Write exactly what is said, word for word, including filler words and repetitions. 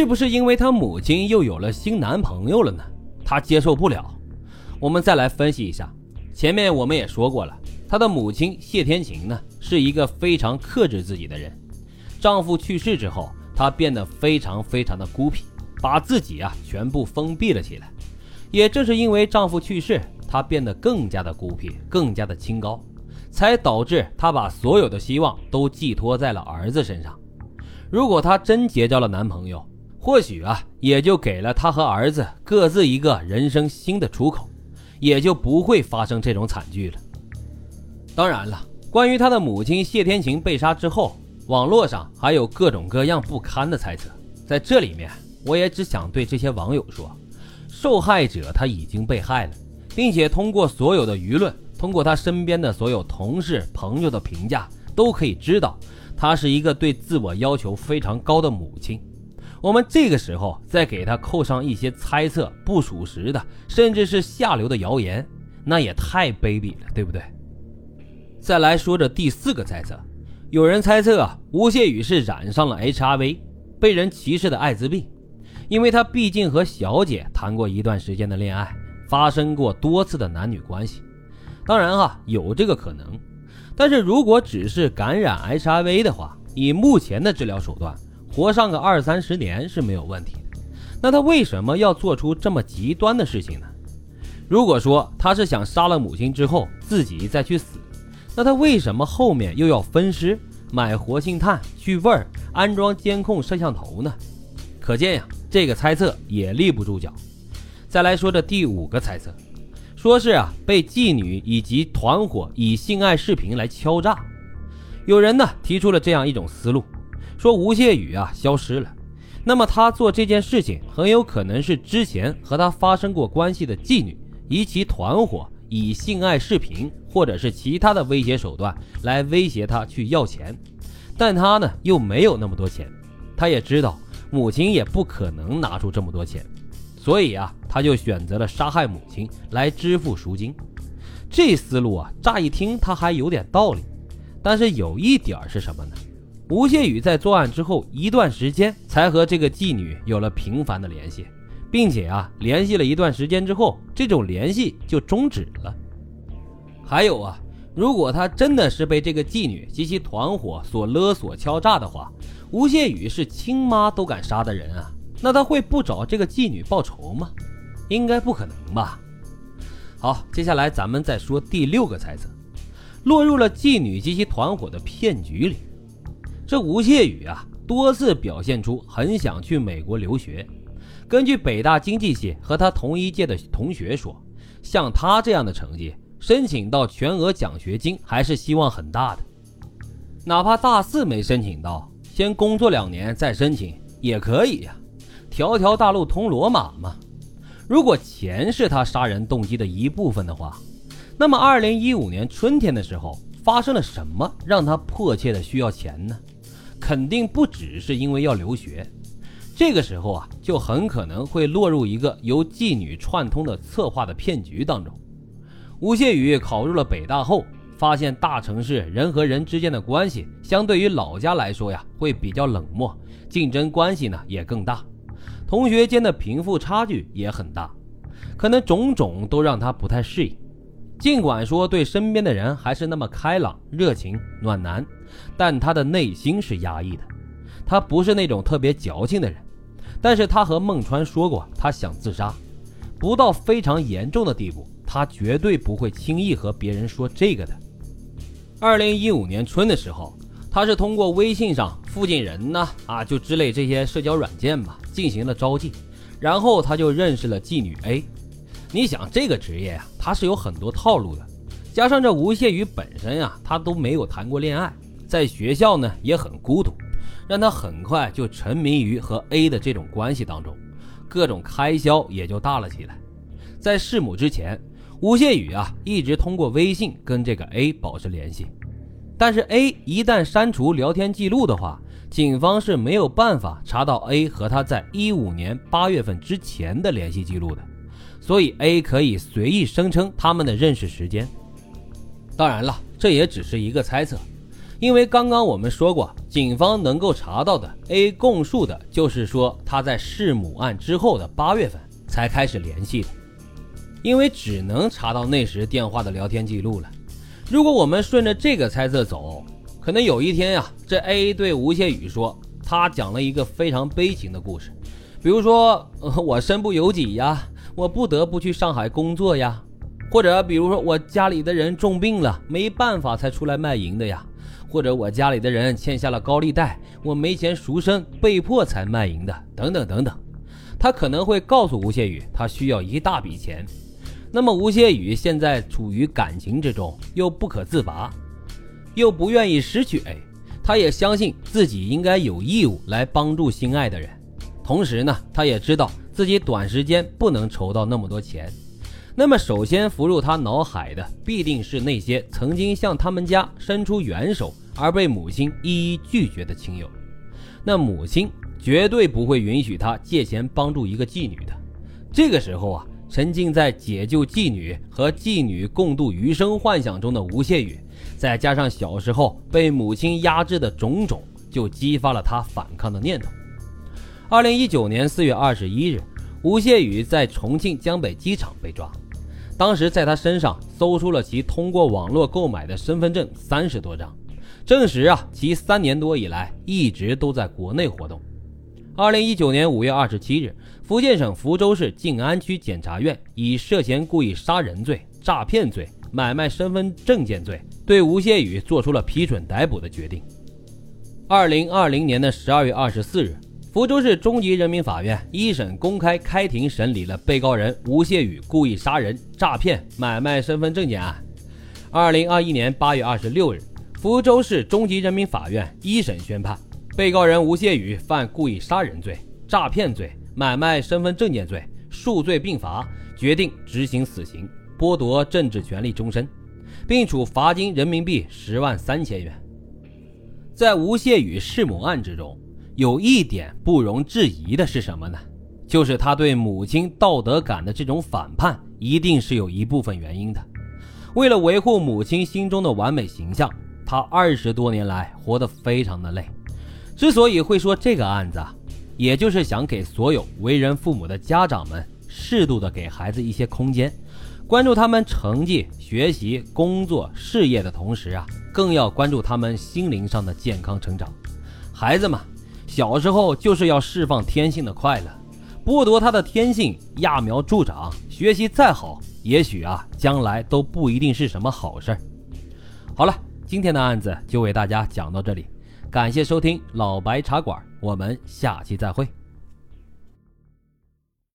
是不是因为她母亲又有了新男朋友了呢？她接受不了。我们再来分析一下，前面我们也说过了，她的母亲谢天琴呢，是一个非常克制自己的人。丈夫去世之后，她变得非常非常的孤僻，把自己啊全部封闭了起来。也正是因为丈夫去世，她变得更加的孤僻，更加的清高，才导致她把所有的希望都寄托在了儿子身上。如果她真结交了男朋友，或许啊也就给了她和儿子各自一个人生新的出口，也就不会发生这种惨剧了。当然了，关于她的母亲谢天琴被杀之后，网络上还有各种各样不堪的猜测，在这里面我也只想对这些网友说，受害者他已经被害了，并且通过所有的舆论，通过他身边的所有同事朋友的评价，都可以知道他是一个对自我要求非常高的母亲。我们这个时候再给他扣上一些猜测不属实的甚至是下流的谣言，那也太卑鄙了，对不对？再来说这第四个猜测，有人猜测啊，吴谢宇是染上了 H I V， 被人歧视的艾滋病，因为他毕竟和小姐谈过一段时间的恋爱，发生过多次的男女关系。当然啊，有这个可能，但是如果只是感染 H I V 的话，以目前的治疗手段，活上个二三十年是没有问题的。那他为什么要做出这么极端的事情呢？如果说他是想杀了母亲之后自己再去死，那他为什么后面又要分尸、买活性炭、去味儿、安装监控摄像头呢？可见呀、啊，这个猜测也立不住脚。再来说这第五个猜测，说是啊被妓女以及团伙以性爱视频来敲诈。有人呢提出了这样一种思路，说吴谢宇啊消失了，那么他做这件事情很有可能是之前和他发生过关系的妓女以及团伙以性爱视频或者是其他的威胁手段来威胁他去要钱，但他呢又没有那么多钱，他也知道母亲也不可能拿出这么多钱，所以啊他就选择了杀害母亲来支付赎金。这思路啊乍一听他还有点道理，但是有一点是什么呢？吴谢宇在作案之后一段时间才和这个妓女有了频繁的联系，并且啊联系了一段时间之后，这种联系就终止了。还有啊，如果他真的是被这个妓女及其团伙所勒索敲诈的话，吴谢宇是亲妈都敢杀的人啊，那他会不找这个妓女报仇吗？应该不可能吧。好，接下来咱们再说第六个猜测，落入了妓女及其团伙的骗局里。这吴谢宇啊多次表现出很想去美国留学，根据北大经济系和他同一届的同学说，像他这样的成绩申请到全额奖学金还是希望很大的，哪怕大四没申请到，先工作两年再申请也可以啊，条条大路通罗马嘛。如果钱是他杀人动机的一部分的话，那么二零一五年春天的时候发生了什么让他迫切的需要钱呢？肯定不只是因为要留学，这个时候啊就很可能会落入一个由妓女串通的策划的骗局当中。吴谢宇考入了北大后，发现大城市人和人之间的关系相对于老家来说呀会比较冷漠，竞争关系呢也更大，同学间的贫富差距也很大，可能种种都让他不太适应。尽管说对身边的人还是那么开朗、热情、暖男，但他的内心是压抑的。他不是那种特别矫情的人，但是他和孟川说过他想自杀，不到非常严重的地步，他绝对不会轻易和别人说这个的。二零一五年春的时候，他是通过微信上附近人呢啊就之类这些社交软件吧进行了招妓，然后他就认识了妓女 A。 你想这个职业啊他是有很多套路的，加上这吴谢宇本身啊他都没有谈过恋爱，在学校呢也很孤独，让他很快就沉迷于和 A 的这种关系当中，各种开销也就大了起来。在弑母之前，吴谢宇啊一直通过微信跟这个 A 保持联系，但是 A 一旦删除聊天记录的话，警方是没有办法查到 A 和他在一五年八月份之前的联系记录的，所以 A 可以随意声称他们的认识时间。当然了，这也只是一个猜测，因为刚刚我们说过，警方能够查到的 A 供述的就是说他在弑母案之后的八月份才开始联系的，因为只能查到那时电话的聊天记录了。如果我们顺着这个猜测走，可能有一天呀、啊，这 A 对吴谢宇说，他讲了一个非常悲情的故事，比如说、呃、我身不由己呀，我不得不去上海工作呀，或者比如说我家里的人重病了，没办法才出来卖淫的呀，或者我家里的人欠下了高利贷，我没钱赎身，被迫才卖淫的，等等等等。他可能会告诉吴谢宇他需要一大笔钱，那么吴谢宇现在处于感情之中，又不可自拔，又不愿意失去 A， 他也相信自己应该有义务来帮助心爱的人，同时呢，他也知道自己短时间不能筹到那么多钱。那么首先浮入他脑海的必定是那些曾经向他们家伸出援手而被母亲一一拒绝的亲友，那母亲绝对不会允许他借钱帮助一个妓女的。这个时候啊，沉浸在解救妓女和妓女共度余生幻想中的吴谢宇，再加上小时候被母亲压制的种种，就激发了他反抗的念头。二零一九年四月二十一日，吴谢宇在重庆江北机场被抓，当时在他身上搜出了其通过网络购买的身份证三十多张，证实啊，其三年多以来一直都在国内活动。二零一九年五月二十七日，福建省福州市静安区检察院以涉嫌故意杀人罪、诈骗罪、买卖身份证件罪对吴谢宇做出了批准逮捕的决定。二零二零年的十二月二十四日，福州市中级人民法院一审公开开庭审理了被告人吴谢宇故意杀人、诈骗、买卖身份证件案。二零二一年八月二十六日，福州市中级人民法院一审宣判，被告人吴谢宇犯故意杀人罪、诈骗罪、买卖身份证件罪，数罪并罚，决定执行死刑，剥夺政治权利终身，并处罚金人民币十万三千元。在吴谢宇弑母案之中，有一点不容置疑的是什么呢？就是他对母亲道德感的这种反叛一定是有一部分原因的。为了维护母亲心中的完美形象，他二十多年来活得非常的累。之所以会说这个案子啊，也就是想给所有为人父母的家长们适度的给孩子一些空间，关注他们成绩、学习、工作、事业的同时啊，更要关注他们心灵上的健康成长。孩子嘛，小时候就是要释放天性的快乐，剥夺他的天性，揠苗助长，学习再好，也许啊，将来都不一定是什么好事。好了，今天的案子就为大家讲到这里。感谢收听老白茶馆，我们下期再会。